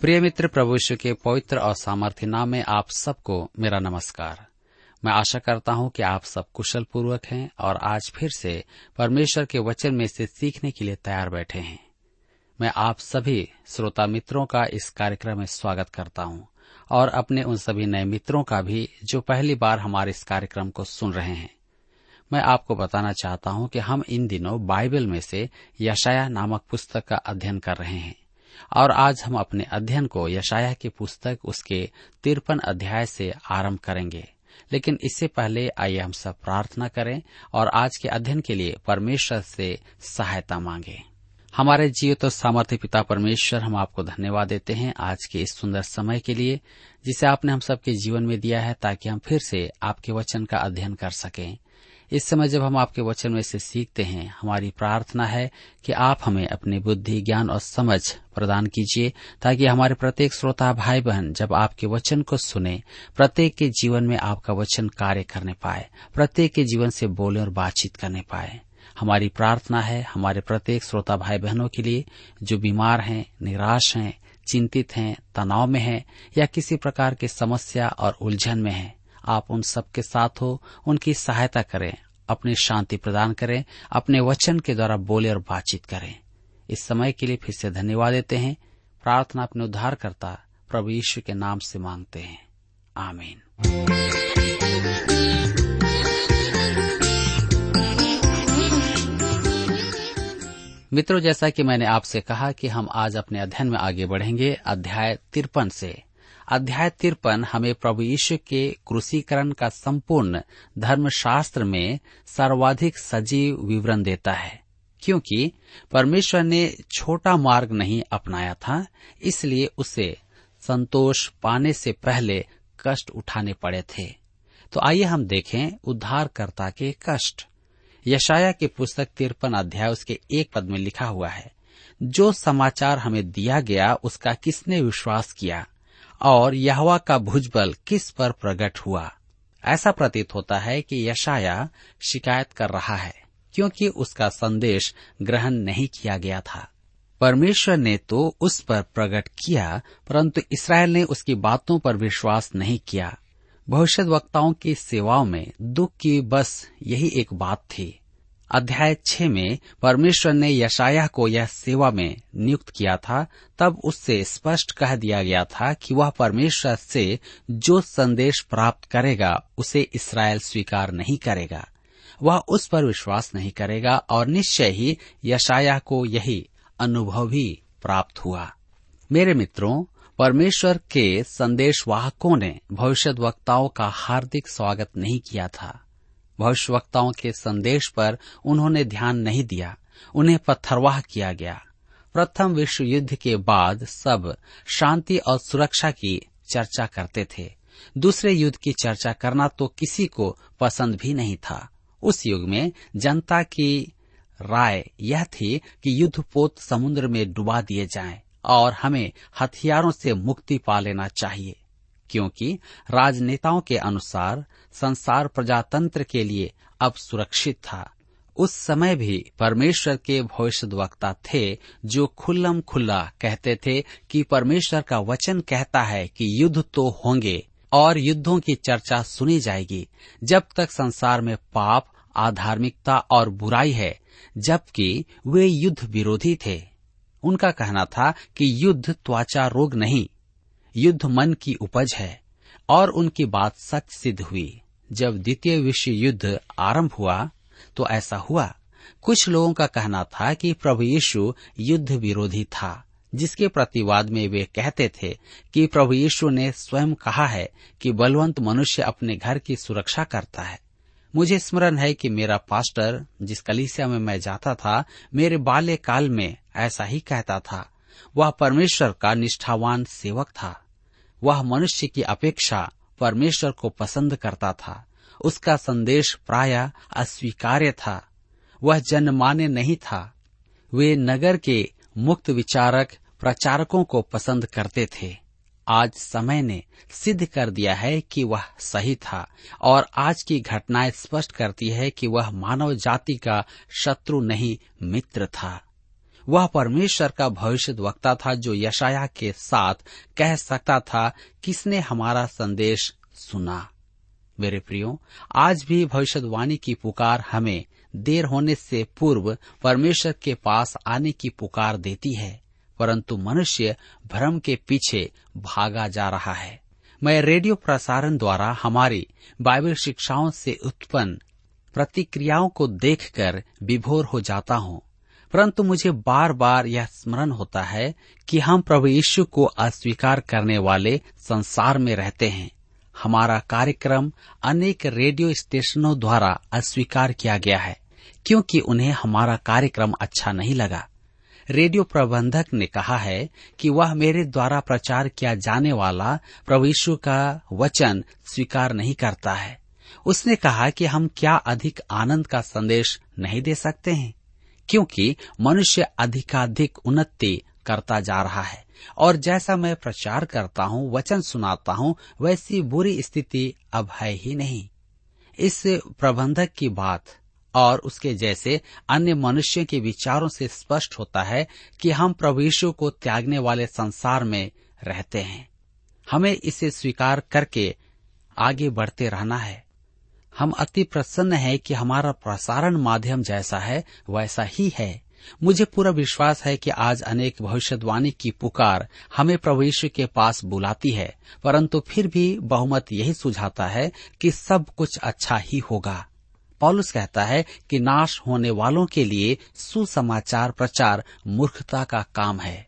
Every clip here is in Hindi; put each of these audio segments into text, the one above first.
प्रिय मित्र, प्रभु यीशु के पवित्र और सामर्थ्य नाम में आप सबको मेरा नमस्कार। मैं आशा करता हूं कि आप सब कुशल पूर्वक हैं और आज फिर से परमेश्वर के वचन में से सीखने के लिए तैयार बैठे हैं। मैं आप सभी श्रोता मित्रों का इस कार्यक्रम में स्वागत करता हूं और अपने उन सभी नए मित्रों का भी जो पहली बार हमारे इस कार्यक्रम को सुन रहे हैं। मैं आपको बताना चाहता हूं कि हम इन दिनों बाइबल में से यशायाह नामक पुस्तक का अध्ययन कर रहे हैं और आज हम अपने अध्ययन को यशायाह की पुस्तक उसके 53 अध्याय से आरंभ करेंगे। लेकिन इससे पहले आइए हम सब प्रार्थना करें और आज के अध्ययन के लिए परमेश्वर से सहायता मांगे। हमारे जीवित और सामर्थ्य पिता परमेश्वर, हम आपको धन्यवाद देते हैं आज के इस सुंदर समय के लिए जिसे आपने हम सबके जीवन में दिया है, ताकि हम फिर से आपके वचन का अध्ययन कर सकें। इस समय जब हम आपके वचन में से सीखते हैं, हमारी प्रार्थना है कि आप हमें अपनी बुद्धि, ज्ञान और समझ प्रदान कीजिए, ताकि हमारे प्रत्येक श्रोता भाई बहन जब आपके वचन को सुने, प्रत्येक के जीवन में आपका वचन कार्य करने पाए, प्रत्येक के जीवन से बोले और बातचीत करने पाए। हमारी प्रार्थना है हमारे प्रत्येक श्रोता भाई बहनों के लिए जो बीमार हैं, निराश हैं, चिंतित हैं, तनाव में हैं या किसी प्रकार की समस्या और उलझन में हैं। आप उन सबके साथ हो, उनकी सहायता करें, अपनी शांति प्रदान करें, अपने वचन के द्वारा बोले और बातचीत करें। इस समय के लिए फिर से धन्यवाद देते हैं। प्रार्थना अपने उद्धारकर्ता प्रभु यीशु के नाम से मांगते हैं, आमीन। मित्रों, जैसा कि मैंने आपसे कहा कि हम आज अपने अध्ययन में आगे बढ़ेंगे अध्याय 53 से। अध्याय 53 हमें प्रभु यीशु के क्रूसीकरण का संपूर्ण धर्मशास्त्र में सर्वाधिक सजीव विवरण देता है, क्योंकि परमेश्वर ने छोटा मार्ग नहीं अपनाया था, इसलिए उसे संतोष पाने से पहले कष्ट उठाने पड़े थे। तो आइए हम देखें उद्धारकर्ता के कष्ट। यशायाह की पुस्तक 53 अध्याय उसके 1 पद में लिखा हुआ है, जो समाचार हमें दिया गया उसका किसने विश्वास किया और यहोवा का भुजबल किस पर प्रकट हुआ। ऐसा प्रतीत होता है कि यशायाह शिकायत कर रहा है क्योंकि उसका संदेश ग्रहण नहीं किया गया था। परमेश्वर ने तो उस पर प्रकट किया, परंतु इसराइल ने उसकी बातों पर विश्वास नहीं किया। भविष्यद्वक्ताओं की सेवाओं में दुख की बस यही एक बात थी। अध्याय 6 में परमेश्वर ने यशायाह को यह सेवा में नियुक्त किया था, तब उससे स्पष्ट कह दिया गया था कि वह परमेश्वर से जो संदेश प्राप्त करेगा उसे इसराइल स्वीकार नहीं करेगा, वह उस पर विश्वास नहीं करेगा और निश्चय ही यशायाह को यही अनुभव भी प्राप्त हुआ। मेरे मित्रों, परमेश्वर के संदेशवाहकों ने भविष्यद्वक्ताओं का हार्दिक स्वागत नहीं किया था। भविष्यवक्ताओं के संदेश पर उन्होंने ध्यान नहीं दिया, उन्हें पत्थरवाह किया गया। प्रथम विश्व युद्ध के बाद सब शांति और सुरक्षा की चर्चा करते थे, दूसरे युद्ध की चर्चा करना तो किसी को पसंद भी नहीं था। उस युग में जनता की राय यह थी कि युद्धपोत समुद्र में डुबा दिए जाएं और हमें हथियारों से मुक्ति पा लेना चाहिए, क्योंकि राजनेताओं के अनुसार संसार प्रजातंत्र के लिए अब सुरक्षित था। उस समय भी परमेश्वर के भविष्यद्वक्ता थे जो खुल्लम खुल्ला कहते थे कि परमेश्वर का वचन कहता है कि युद्ध तो होंगे और युद्धों की चर्चा सुनी जाएगी जब तक संसार में पाप, अधार्मिकता और बुराई है, जबकि वे युद्ध विरोधी थे। उनका कहना था कि युद्ध त्वचा रोग नहीं, युद्ध मन की उपज है और उनकी बात सच सिद्ध हुई। जब द्वितीय विश्व युद्ध आरंभ हुआ तो ऐसा हुआ। कुछ लोगों का कहना था कि प्रभु यीशु युद्ध विरोधी था, जिसके प्रतिवाद में वे कहते थे कि प्रभु यीशु ने स्वयं कहा है कि बलवंत मनुष्य अपने घर की सुरक्षा करता है। मुझे स्मरण है कि मेरा पास्टर, जिस कलीसिया में मैं जाता था, मेरे बाल्यकाल में ऐसा ही कहता था। वह परमेश्वर का निष्ठावान सेवक था। वह मनुष्य की अपेक्षा परमेश्वर को पसंद करता था। उसका संदेश प्रायः अस्वीकार्य था। वह जनमान्य नहीं था। वे नगर के मुक्त विचारक प्रचारकों को पसंद करते थे। आज समय ने सिद्ध कर दिया है कि वह सही था और आज की घटनाएं स्पष्ट करती है कि वह मानव जाति का शत्रु नहीं मित्र था। वह परमेश्वर का भविष्यद्वक्ता था जो यशायाह के साथ कह सकता था, किसने हमारा संदेश सुना। मेरे प्रियो, आज भी भविष्यवाणी की पुकार हमें देर होने से पूर्व परमेश्वर के पास आने की पुकार देती है, परंतु मनुष्य भ्रम के पीछे भागा जा रहा है। मैं रेडियो प्रसारण द्वारा हमारी बाइबल शिक्षाओं से उत्पन्न प्रतिक्रियाओं को देखकर विभोर हो जाता हूँ, परंतु मुझे बार बार यह स्मरण होता है कि हम प्रभु यीशु को अस्वीकार करने वाले संसार में रहते हैं। हमारा कार्यक्रम अनेक रेडियो स्टेशनों द्वारा अस्वीकार किया गया है क्योंकि उन्हें हमारा कार्यक्रम अच्छा नहीं लगा। रेडियो प्रबंधक ने कहा है कि वह मेरे द्वारा प्रचार किया जाने वाला प्रभु यीशु का वचन स्वीकार नहीं करता है। उसने कहा कि हम क्या अधिक आनंद का संदेश नहीं दे सकते हैं, क्योंकि मनुष्य अधिकाधिक उन्नति करता जा रहा है और जैसा मैं प्रचार करता हूँ, वचन सुनाता हूँ, वैसी बुरी स्थिति अब है ही नहीं। इस प्रबंधक की बात और उसके जैसे अन्य मनुष्यों के विचारों से स्पष्ट होता है कि हम प्रभु यीशु को त्यागने वाले संसार में रहते हैं। हमें इसे स्वीकार करके आगे बढ़ते रहना है। हम अति प्रसन्न है कि हमारा प्रसारण माध्यम जैसा है वैसा ही है। मुझे पूरा विश्वास है कि आज अनेक भविष्यवाणी की पुकार हमें प्रभु यीशु के पास बुलाती है, परंतु फिर भी बहुमत यही सुझाता है कि सब कुछ अच्छा ही होगा। पौलुस कहता है कि नाश होने वालों के लिए सुसमाचार प्रचार मूर्खता का काम है।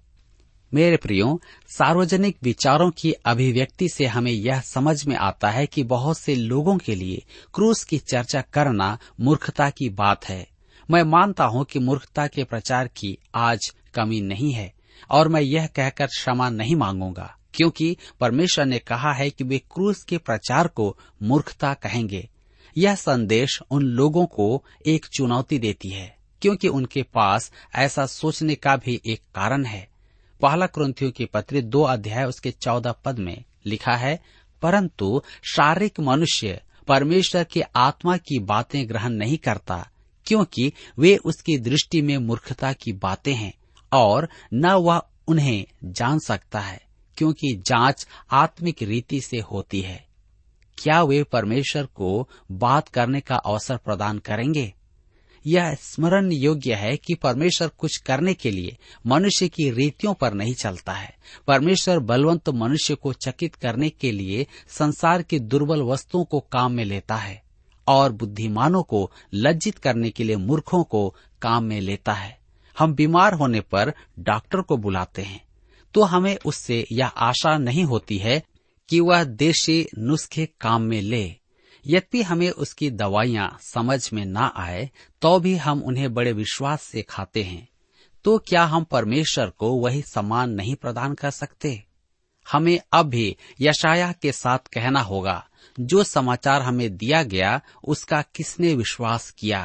मेरे प्रियो, सार्वजनिक विचारों की अभिव्यक्ति से हमें यह समझ में आता है कि बहुत से लोगों के लिए क्रूस की चर्चा करना मूर्खता की बात है। मैं मानता हूं कि मूर्खता के प्रचार की आज कमी नहीं है और मैं यह कहकर क्षमा नहीं मांगूंगा, क्योंकि परमेश्वर ने कहा है कि वे क्रूस के प्रचार को मूर्खता कहेंगे। यह संदेश उन लोगों को एक चुनौती देती है क्योंकि उनके पास ऐसा सोचने का भी एक कारण है। पहला कुरिन्थियों के पत्र 2 उसके 14 में लिखा है, परंतु शारीरिक मनुष्य परमेश्वर के आत्मा की बातें ग्रहण नहीं करता, क्योंकि वे उसकी दृष्टि में मूर्खता की बातें हैं और न वह उन्हें जान सकता है, क्योंकि जांच आत्मिक रीति से होती है। क्या वे परमेश्वर को बात करने का अवसर प्रदान करेंगे? यह स्मरण योग्य है कि परमेश्वर कुछ करने के लिए मनुष्य की रीतियों पर नहीं चलता है। परमेश्वर बलवंत मनुष्य को चकित करने के लिए संसार की दुर्बल वस्तुओं को काम में लेता है और बुद्धिमानों को लज्जित करने के लिए मूर्खों को काम में लेता है। हम बीमार होने पर डॉक्टर को बुलाते हैं तो हमें उससे यह आशा नहीं होती है कि वह देशी नुस्खे काम में ले। यद्यपि हमें उसकी दवाइयां समझ में ना आए तो भी हम उन्हें बड़े विश्वास से खाते हैं। तो क्या हम परमेश्वर को वही सम्मान नहीं प्रदान कर सकते? हमें अब भी यशायाह के साथ कहना होगा, जो समाचार हमें दिया गया उसका किसने विश्वास किया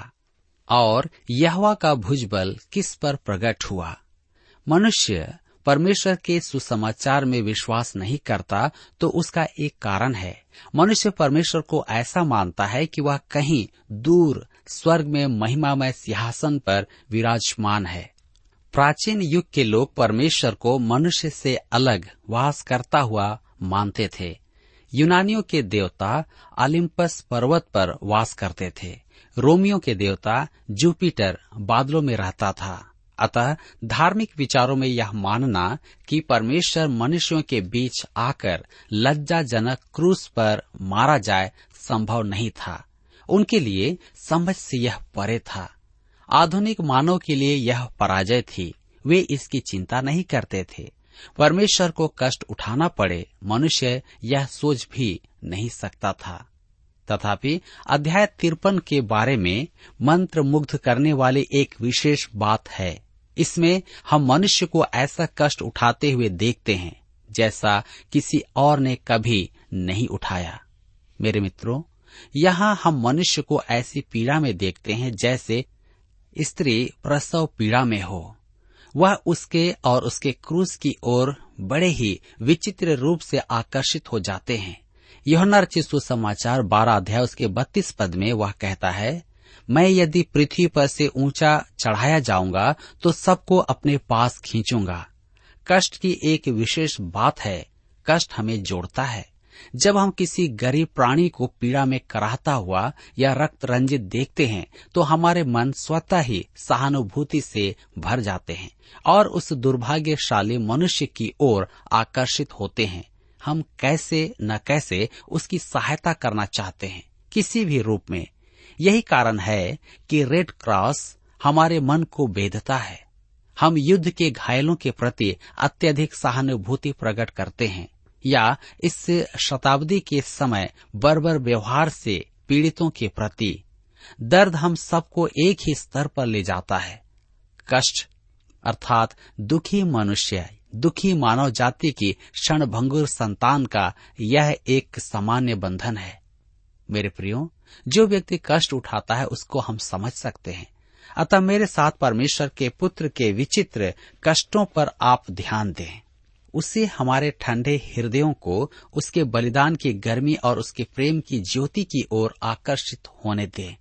और यहोवा का भुजबल किस पर प्रकट हुआ। मनुष्य परमेश्वर के सुसमाचार में विश्वास नहीं करता तो उसका एक कारण है। मनुष्य परमेश्वर को ऐसा मानता है कि वह कहीं दूर स्वर्ग में महिमामय सिंहासन पर विराजमान है। प्राचीन युग के लोग परमेश्वर को मनुष्य से अलग वास करता हुआ मानते थे। यूनानियों के देवता ओलिम्पस पर्वत पर वास करते थे। रोमियों के देवता जुपिटर बादलों में रहता था अतः धार्मिक विचारों में यह मानना कि परमेश्वर मनुष्यों के बीच आकर लज्जाजनक क्रूस पर मारा जाए संभव नहीं था। उनके लिए समझ से यह परे था। आधुनिक मानव के लिए यह पराजय थी। वे इसकी चिंता नहीं करते थे। परमेश्वर को कष्ट उठाना पड़े, मनुष्य यह सोच भी नहीं सकता था। तथापि अध्याय 53 के बारे में मंत्र मुग्ध करने वाली एक विशेष बात है। इसमें हम मनुष्य को ऐसा कष्ट उठाते हुए देखते हैं जैसा किसी और ने कभी नहीं उठाया। मेरे मित्रों, यहाँ हम मनुष्य को ऐसी पीड़ा में देखते हैं जैसे स्त्री प्रसव पीड़ा में हो। वह उसके और उसके क्रूस की ओर बड़े ही विचित्र रूप से आकर्षित हो जाते हैं। यूहन्ना रचित सुसमाचार 12 अध्याय उसके 32 पद में वह कहता है, मैं यदि पृथ्वी पर से ऊंचा चढ़ाया जाऊंगा तो सबको अपने पास खींचूंगा। कष्ट की एक विशेष बात है, कष्ट हमें जोड़ता है। जब हम किसी गरीब प्राणी को पीड़ा में कराहता हुआ या रक्त रंजित देखते हैं तो हमारे मन स्वतः ही सहानुभूति से भर जाते हैं और उस दुर्भाग्यशाली मनुष्य की ओर आकर्षित होते हैं। हम कैसे न कैसे उसकी सहायता करना चाहते हैं, किसी भी रूप में। यही कारण है कि रेड क्रॉस हमारे मन को बेधता है। हम युद्ध के घायलों के प्रति अत्यधिक सहानुभूति प्रकट करते हैं या इस शताब्दी के समय बर्बर व्यवहार से पीड़ितों के प्रति दर्द हम सबको एक ही स्तर पर ले जाता है। कष्ट अर्थात दुखी मनुष्य, दुखी मानव जाति की क्षणभंगुर संतान का यह एक सामान्य बंधन है। मेरे प्रियो, जो व्यक्ति कष्ट उठाता है उसको हम समझ सकते हैं। अतः मेरे साथ परमेश्वर के पुत्र के विचित्र कष्टों पर आप ध्यान दें। उसे हमारे ठंडे हृदयों को उसके बलिदान की गर्मी और उसके प्रेम की ज्योति की ओर आकर्षित होने दें।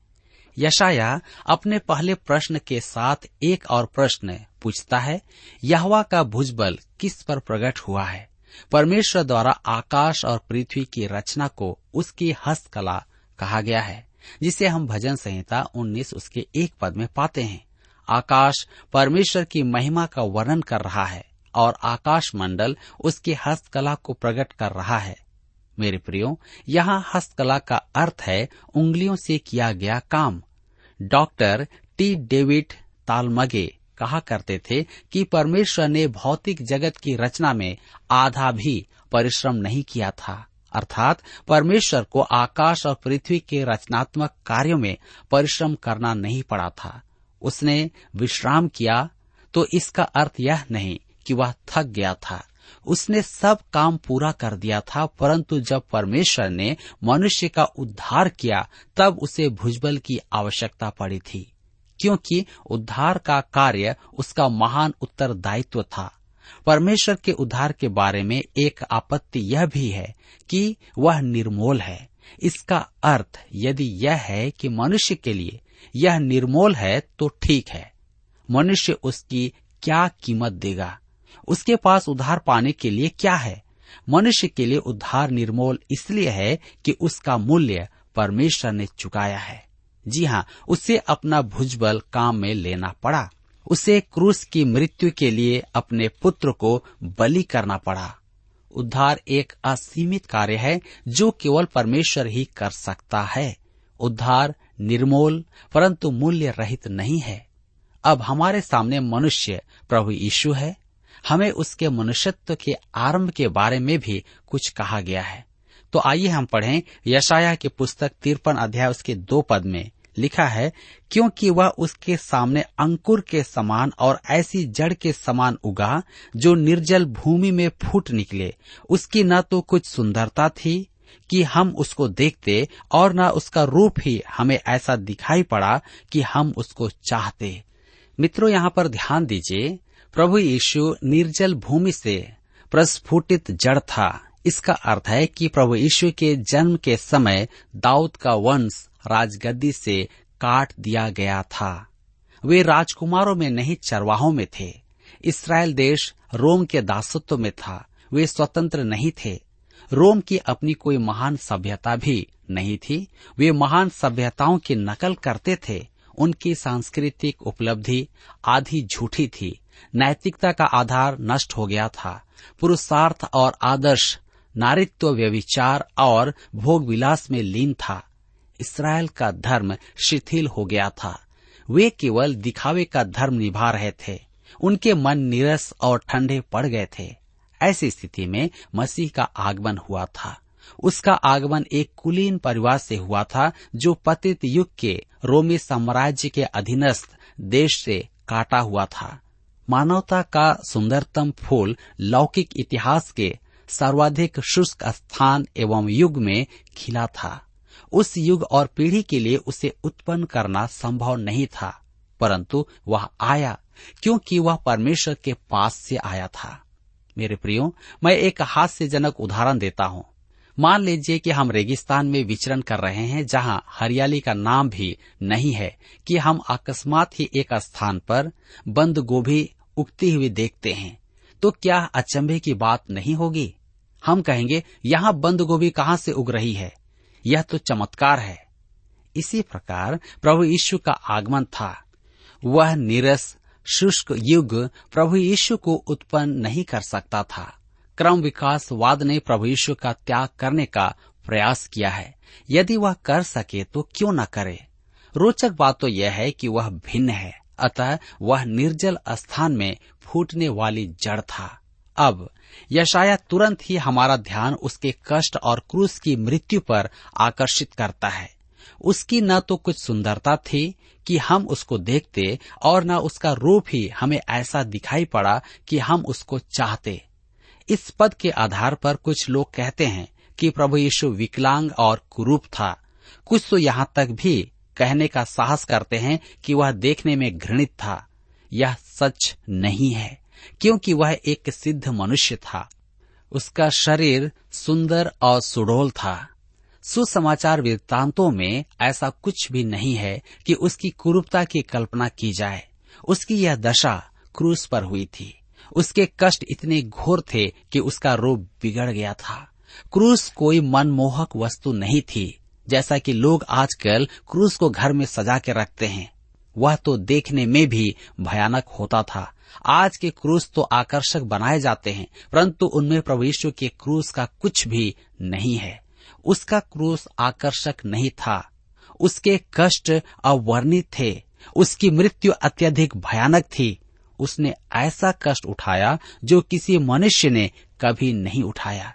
यशायाह अपने पहले प्रश्न के साथ एक और प्रश्न पूछता है, यहोवा का भुजबल किस पर प्रकट हुआ है? परमेश्वर द्वारा आकाश और पृथ्वी की रचना को उसकी हस्तकला कहा गया है, जिसे हम भजन संहिता 19 उसके 1 पद में पाते हैं। आकाश परमेश्वर की महिमा का वर्णन कर रहा है और आकाश मंडल उसकी हस्तकला को प्रकट कर रहा है। मेरे प्रियो, यहाँ हस्तकला का अर्थ है उंगलियों से किया गया काम। डॉक्टर टी डेविड तालमगे कहा करते थे कि परमेश्वर ने भौतिक जगत की रचना में आधा भी परिश्रम नहीं किया था। अर्थात परमेश्वर को आकाश और पृथ्वी के रचनात्मक कार्यों में परिश्रम करना नहीं पड़ा था। उसने विश्राम किया तो इसका अर्थ यह नहीं कि वह थक गया था। उसने सब काम पूरा कर दिया था, परंतु जब परमेश्वर ने मनुष्य का उद्धार किया तब उसे भुजबल की आवश्यकता पड़ी थी, क्योंकि उद्धार का कार्य उसका महान उत्तरदायित्व था। परमेश्वर के उद्धार के बारे में एक आपत्ति यह भी है कि वह निर्मोल है। इसका अर्थ यदि यह है कि मनुष्य के लिए यह निर्मोल है तो ठीक है, मनुष्य उसकी क्या कीमत देगा? उसके पास उद्धार पाने के लिए क्या है? मनुष्य के लिए उद्धार निर्मोल इसलिए है कि उसका मूल्य परमेश्वर ने चुकाया है। जी हाँ, उसे अपना भुजबल काम में लेना पड़ा। उसे क्रूस की मृत्यु के लिए अपने पुत्र को बलि करना पड़ा। उद्धार एक असीमित कार्य है जो केवल परमेश्वर ही कर सकता है। उद्धार निर्मोल परंतु मूल्य रहित नहीं है। अब हमारे सामने मनुष्य प्रभु यीशु है। हमें उसके मनुष्यत्व के आरंभ के बारे में भी कुछ कहा गया है। तो आइए हम पढ़ें यशायाह की पुस्तक 53 अध्याय उसके 2 पद में लिखा है, क्योंकि वह उसके सामने अंकुर के समान और ऐसी जड़ के समान उगा जो निर्जल भूमि में फूट निकले। उसकी न तो कुछ सुंदरता थी कि हम उसको देखते और न उसका रूप ही हमें ऐसा दिखाई पड़ा कि हम उसको चाहते। मित्रों, यहाँ पर ध्यान दीजिए, प्रभु यीशु निर्जल भूमि से प्रस्फुटित जड़ था। इसका अर्थ है कि प्रभु यीशु के जन्म के समय दाऊद का वंश राजगद्दी से काट दिया गया था। वे राजकुमारों में नहीं चरवाहों में थे। इस्राएल देश रोम के दासत्व में था। वे स्वतंत्र नहीं थे। रोम की अपनी कोई महान सभ्यता भी नहीं थी। वे महान सभ्यताओं की नकल करते थे। उनकी सांस्कृतिक उपलब्धि आधी झूठी थी, नैतिकता का आधार नष्ट हो गया था। पुरुषार्थ और आदर्श नारित्व व्यभिचार और भोग विलास में लीन था। इसराइल का धर्म शिथिल हो गया था। वे केवल दिखावे का धर्म निभा रहे थे। उनके मन नीरस और ठंडे पड़ गए थे। ऐसी स्थिति में मसीह का आगमन हुआ था। उसका आगमन एक कुलीन परिवार से हुआ था जो पतित युग के रोमी साम्राज्य के अधीनस्थ देश से काटा हुआ था। मानवता का सुंदरतम फूल लौकिक इतिहास के सर्वाधिक शुष्क स्थान एवं युग में खिला था। उस युग और पीढ़ी के लिए उसे उत्पन्न करना संभव नहीं था, परंतु वह आया क्योंकि वह परमेश्वर के पास से आया था। मेरे प्रियो, मैं एक हास्यजनक उदाहरण देता हूँ। मान लीजिए कि हम रेगिस्तान में विचरण कर रहे हैं जहाँ हरियाली का नाम भी नहीं है कि हम अकस्मात ही एक स्थान पर बंद गोभी उगती हुई देखते हैं, तो क्या अचंभे की बात नहीं होगी? हम कहेंगे, यहाँ बंद गोभी कहाँ से उग रही है? यह तो चमत्कार है। इसी प्रकार प्रभु यीशु का आगमन था। वह नीरस शुष्क युग प्रभु यीशु को उत्पन्न नहीं कर सकता था। क्रम विकासवाद ने प्रभु यीशु का त्याग करने का प्रयास किया है। यदि वह कर सके तो क्यों न करे। रोचक बात तो यह है कि वह भिन्न है, अतः वह निर्जल स्थान में फूटने वाली जड़ था। अब यशायाह तुरंत ही हमारा ध्यान उसके कष्ट और क्रूस की मृत्यु पर आकर्षित करता है। उसकी न तो कुछ सुंदरता थी कि हम उसको देखते और न उसका रूप ही हमें ऐसा दिखाई पड़ा कि हम उसको चाहते। इस पद के आधार पर कुछ लोग कहते हैं कि प्रभु यीशु विकलांग और कुरूप था। कुछ तो यहाँ तक भी कहने का साहस करते हैं कि वह देखने में घृणित था। यह सच नहीं है, क्योंकि वह एक सिद्ध मनुष्य था। उसका शरीर सुंदर और सुडौल था। सुसमाचार वृत्तांतों में ऐसा कुछ भी नहीं है कि उसकी कुरूपता की कल्पना की जाए। उसकी यह दशा क्रूस पर हुई थी। उसके कष्ट इतने घोर थे कि उसका रूप बिगड़ गया था। क्रूस कोई मनमोहक वस्तु नहीं थी, जैसा कि लोग आजकल क्रूस को घर में सजा के रखते हैं। वह तो देखने में भी भयानक होता था। आज के क्रूस तो आकर्षक बनाए जाते हैं, परंतु उनमें प्रभु यीशु के क्रूस का कुछ भी नहीं है। उसका क्रूस आकर्षक नहीं था। उसके कष्ट अवर्णित थे। उसकी मृत्यु अत्यधिक भयानक थी। उसने ऐसा कष्ट उठाया जो किसी मनुष्य ने कभी नहीं उठाया।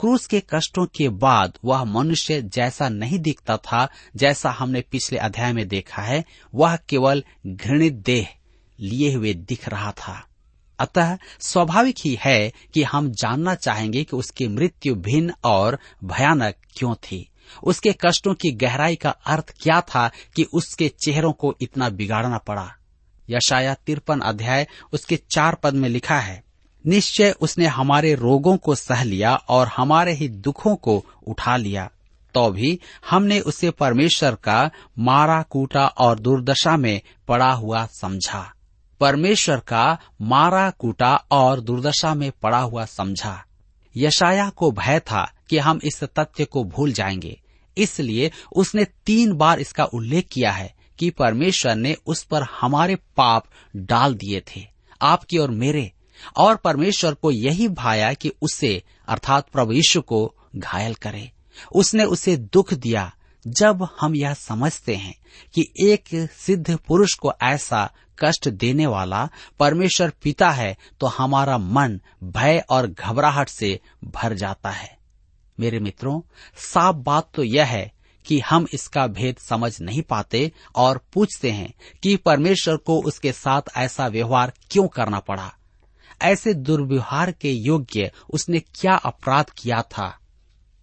क्रूस के कष्टों के बाद वह मनुष्य जैसा नहीं दिखता था जैसा हमने पिछले अध्याय में देखा है। वह केवल घृणित देह लिए हुए दिख रहा था। अतः स्वाभाविक ही है कि हम जानना चाहेंगे कि उसकी मृत्यु भिन्न और भयानक क्यों थी। उसके कष्टों की गहराई का अर्थ क्या था कि उसके चेहरों को इतना बिगाड़ना पड़ा। यशायाह 53 अध्याय उसके 4 पद में लिखा है, निश्चय उसने हमारे रोगों को सह लिया और हमारे ही दुखों को उठा लिया, तो भी हमने उसे परमेश्वर का मारा कूटा और दुर्दशा में पड़ा हुआ समझा। परमेश्वर का मारा कूटा और दुर्दशा में पड़ा हुआ समझा। यशायाह को भय था कि हम इस तथ्य को भूल जाएंगे, इसलिए उसने 3 बार इसका उल्लेख किया है कि परमेश्वर ने उस पर हमारे पाप डाल दिए थे, आपके और मेरे, और परमेश्वर को यही भाया कि उसे अर्थात प्रभु यीशु को घायल करे। उसने उसे दुख दिया। जब हम यह समझते हैं कि एक सिद्ध पुरुष को ऐसा कष्ट देने वाला परमेश्वर पिता है, तो हमारा मन भय और घबराहट से भर जाता है। मेरे मित्रों, साफ बात तो यह है कि हम इसका भेद समझ नहीं पाते और पूछते हैं कि परमेश्वर को उसके साथ ऐसा व्यवहार क्यों करना पड़ा। ऐसे दुर्व्यवहार के योग्य उसने क्या अपराध किया था।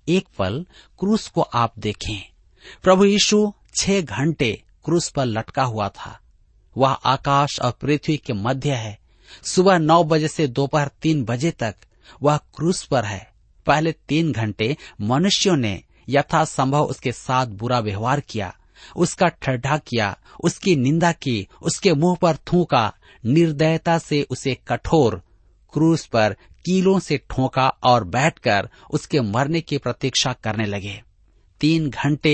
एक पल क्रूस को आप देखें। प्रभु यीशु 6 घंटे क्रूस पर लटका हुआ था। वह आकाश और पृथ्वी के मध्य है। सुबह 9 बजे से दोपहर 3 बजे तक वह क्रूस पर है। पहले 3 घंटे मनुष्यों ने यथासंभव उसके साथ बुरा व्यवहार किया, उसका ठट्ठा किया, उसकी निंदा की, उसके मुंह पर थूका, निर्दयता से उसे कठोर क्रूस पर कीलों से ठोका और बैठकर उसके मरने की प्रतीक्षा करने लगे। 3 घंटे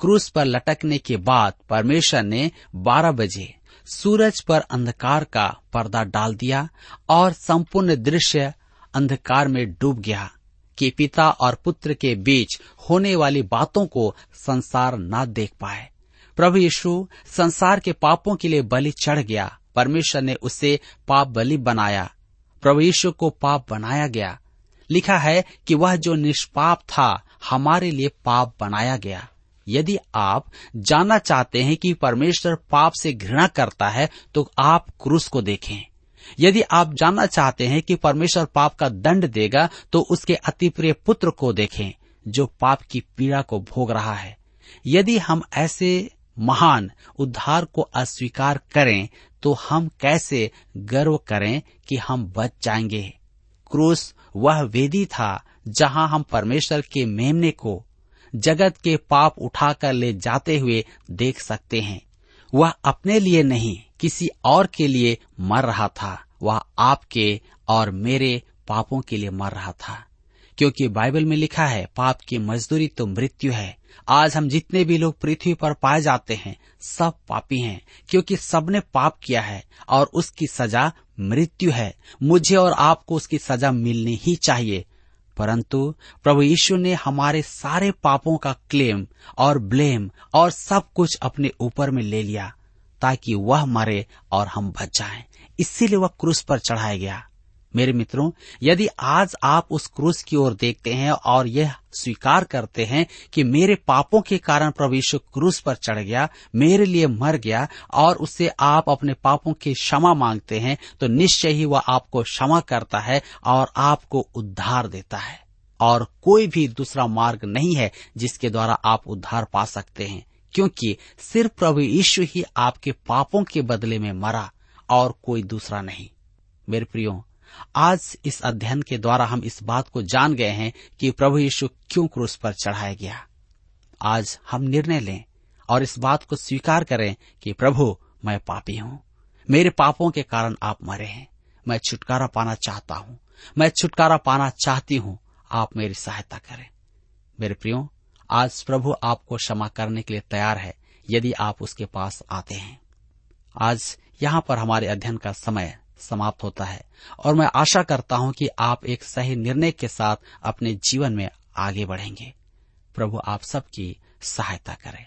क्रूस पर लटकने के बाद परमेश्वर ने 12 बजे सूरज पर अंधकार का पर्दा डाल दिया और संपूर्ण दृश्य अंधकार में डूब गया कि पिता और पुत्र के बीच होने वाली बातों को संसार ना देख पाए। प्रभु यीशु संसार के पापों के लिए बलि चढ़ गया। परमेश्वर ने उसे पाप बलि बनाया। प्रभु यीशु को पाप बनाया गया। लिखा है कि वह जो निष्पाप था हमारे लिए पाप बनाया गया। यदि आप जानना चाहते हैं कि परमेश्वर पाप से घृणा करता है तो आप क्रूस को देखें। यदि आप जानना चाहते हैं कि परमेश्वर पाप का दंड देगा तो उसके अति प्रिय पुत्र को देखें जो पाप की पीड़ा को भोग रहा है। यदि हम ऐसे महान उद्धार को अस्वीकार करें तो हम कैसे गर्व करें कि हम बच जाएंगे। क्रूस वह वेदी था जहां हम परमेश्वर के मेमने को जगत के पाप उठाकर ले जाते हुए देख सकते हैं। वह अपने लिए नहीं किसी और के लिए मर रहा था। वह आपके और मेरे पापों के लिए मर रहा था, क्योंकि बाइबल में लिखा है पाप की मजदूरी तो मृत्यु है। आज हम जितने भी लोग पृथ्वी पर पाए जाते हैं सब पापी हैं, क्योंकि सबने पाप किया है और उसकी सजा मृत्यु है। मुझे और आपको उसकी सजा मिलनी ही चाहिए, परंतु प्रभु यीशु ने हमारे सारे पापों का क्लेम और ब्लेम और सब कुछ अपने ऊपर में ले लिया ताकि वह मरे और हम बच जाएं। इसीलिए वह क्रूस पर चढ़ाया गया। मेरे मित्रों, यदि आज आप उस क्रूस की ओर देखते हैं और यह स्वीकार करते हैं कि मेरे पापों के कारण प्रभु यीशु क्रूस पर चढ़ गया, मेरे लिए मर गया, और उससे आप अपने पापों की क्षमा मांगते हैं तो निश्चय ही वह आपको क्षमा करता है और आपको उद्धार देता है। और कोई भी दूसरा मार्ग नहीं है जिसके द्वारा आप उद्धार पा सकते हैं, क्योंकि सिर्फ प्रभु यीशु ही आपके पापों के बदले में मरा और कोई दूसरा नहीं। मेरे प्रियो, आज इस अध्ययन के द्वारा हम इस बात को जान गए हैं कि प्रभु यीशु क्यों क्रूस पर चढ़ाया गया। आज हम निर्णय लें और इस बात को स्वीकार करें कि प्रभु, मैं पापी हूँ, मेरे पापों के कारण आप मरे हैं, मैं छुटकारा पाना चाहता हूँ, मैं छुटकारा पाना चाहती हूँ, आप मेरी सहायता करें। मेरे प्रियो, आज प्रभु आपको क्षमा करने के लिए तैयार है यदि आप उसके पास आते हैं। आज यहाँ पर हमारे अध्ययन का समय समाप्त होता है और मैं आशा करता हूं कि आप एक सही निर्णय के साथ अपने जीवन में आगे बढ़ेंगे। प्रभु आप सबकी सहायता करें।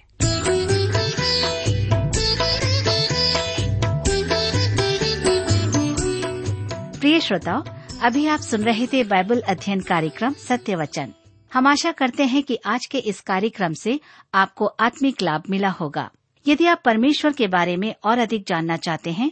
प्रिय श्रोताओ, अभी आप सुन रहे थे बाइबल अध्ययन कार्यक्रम सत्य वचन। हम आशा करते हैं कि आज के इस कार्यक्रम से आपको आत्मिक लाभ मिला होगा। यदि आप परमेश्वर के बारे में और अधिक जानना चाहते हैं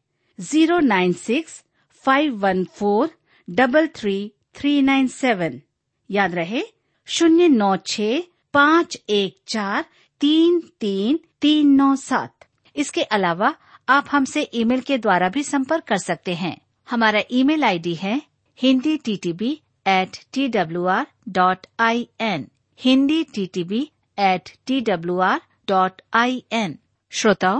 09651433397। याद रहे 09651433397। इसके अलावा आप हमसे ईमेल के द्वारा भी संपर्क कर सकते हैं। हमारा ईमेल आईडी है hinditb@twr.in, hinditb@twr.in। श्रोताओ,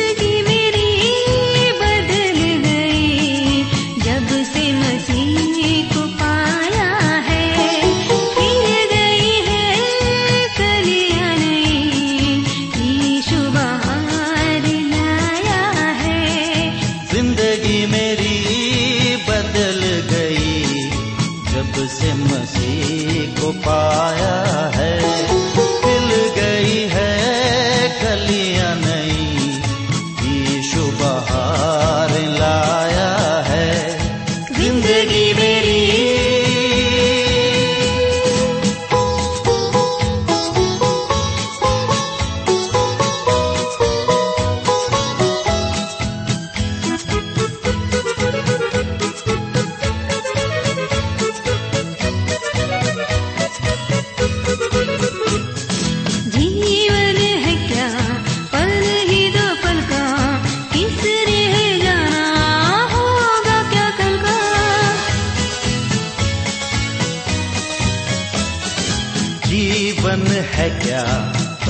मेरी बदल गई,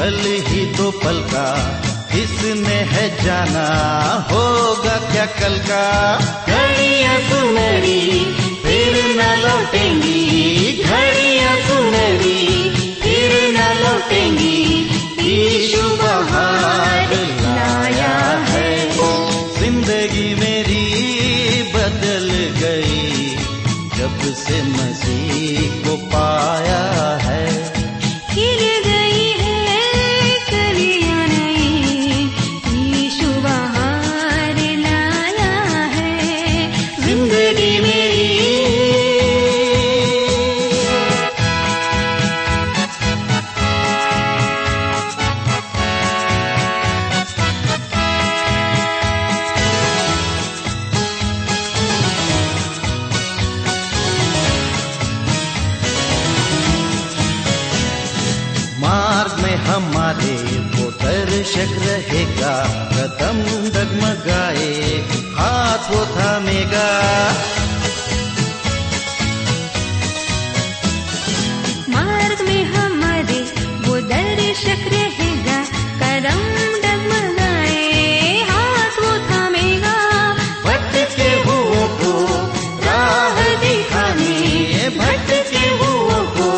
पल ही तो पल का किसने है जाना, होगा क्या कल का। घड़ियां सुनहरी फिर न लौटेंगी, घड़ियां सुनहरी फिर न लौटेंगी। यीशु बाहर लाया है, जिंदगी मेरी बदल गई जब से मसीह को पाया है। हमारे वो दर्शक रहेगा, कदम डगमगाए हाथ वो थामेगा। मार्ग में हमारे वो दर्शक रहेगा, कदम डगमगाए हाथ वो थामेगा। भटके हुओं को राह दिखाने, भटके हुओं को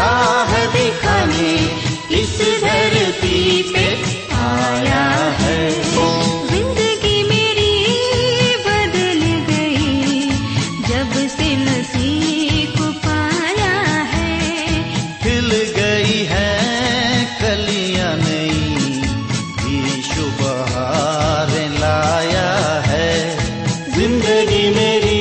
राह दिखाने इस धरती पे आया है। जिंदगी मेरी बदल गई जब से नसीब को पाया है। खिल गई है कलियां नई, यीशु बाहर लाया है। जिंदगी मेरी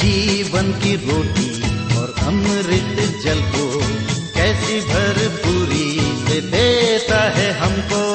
जीवन की रोटी और अमृत जल को कैसी भरपूरी से देता है हमको।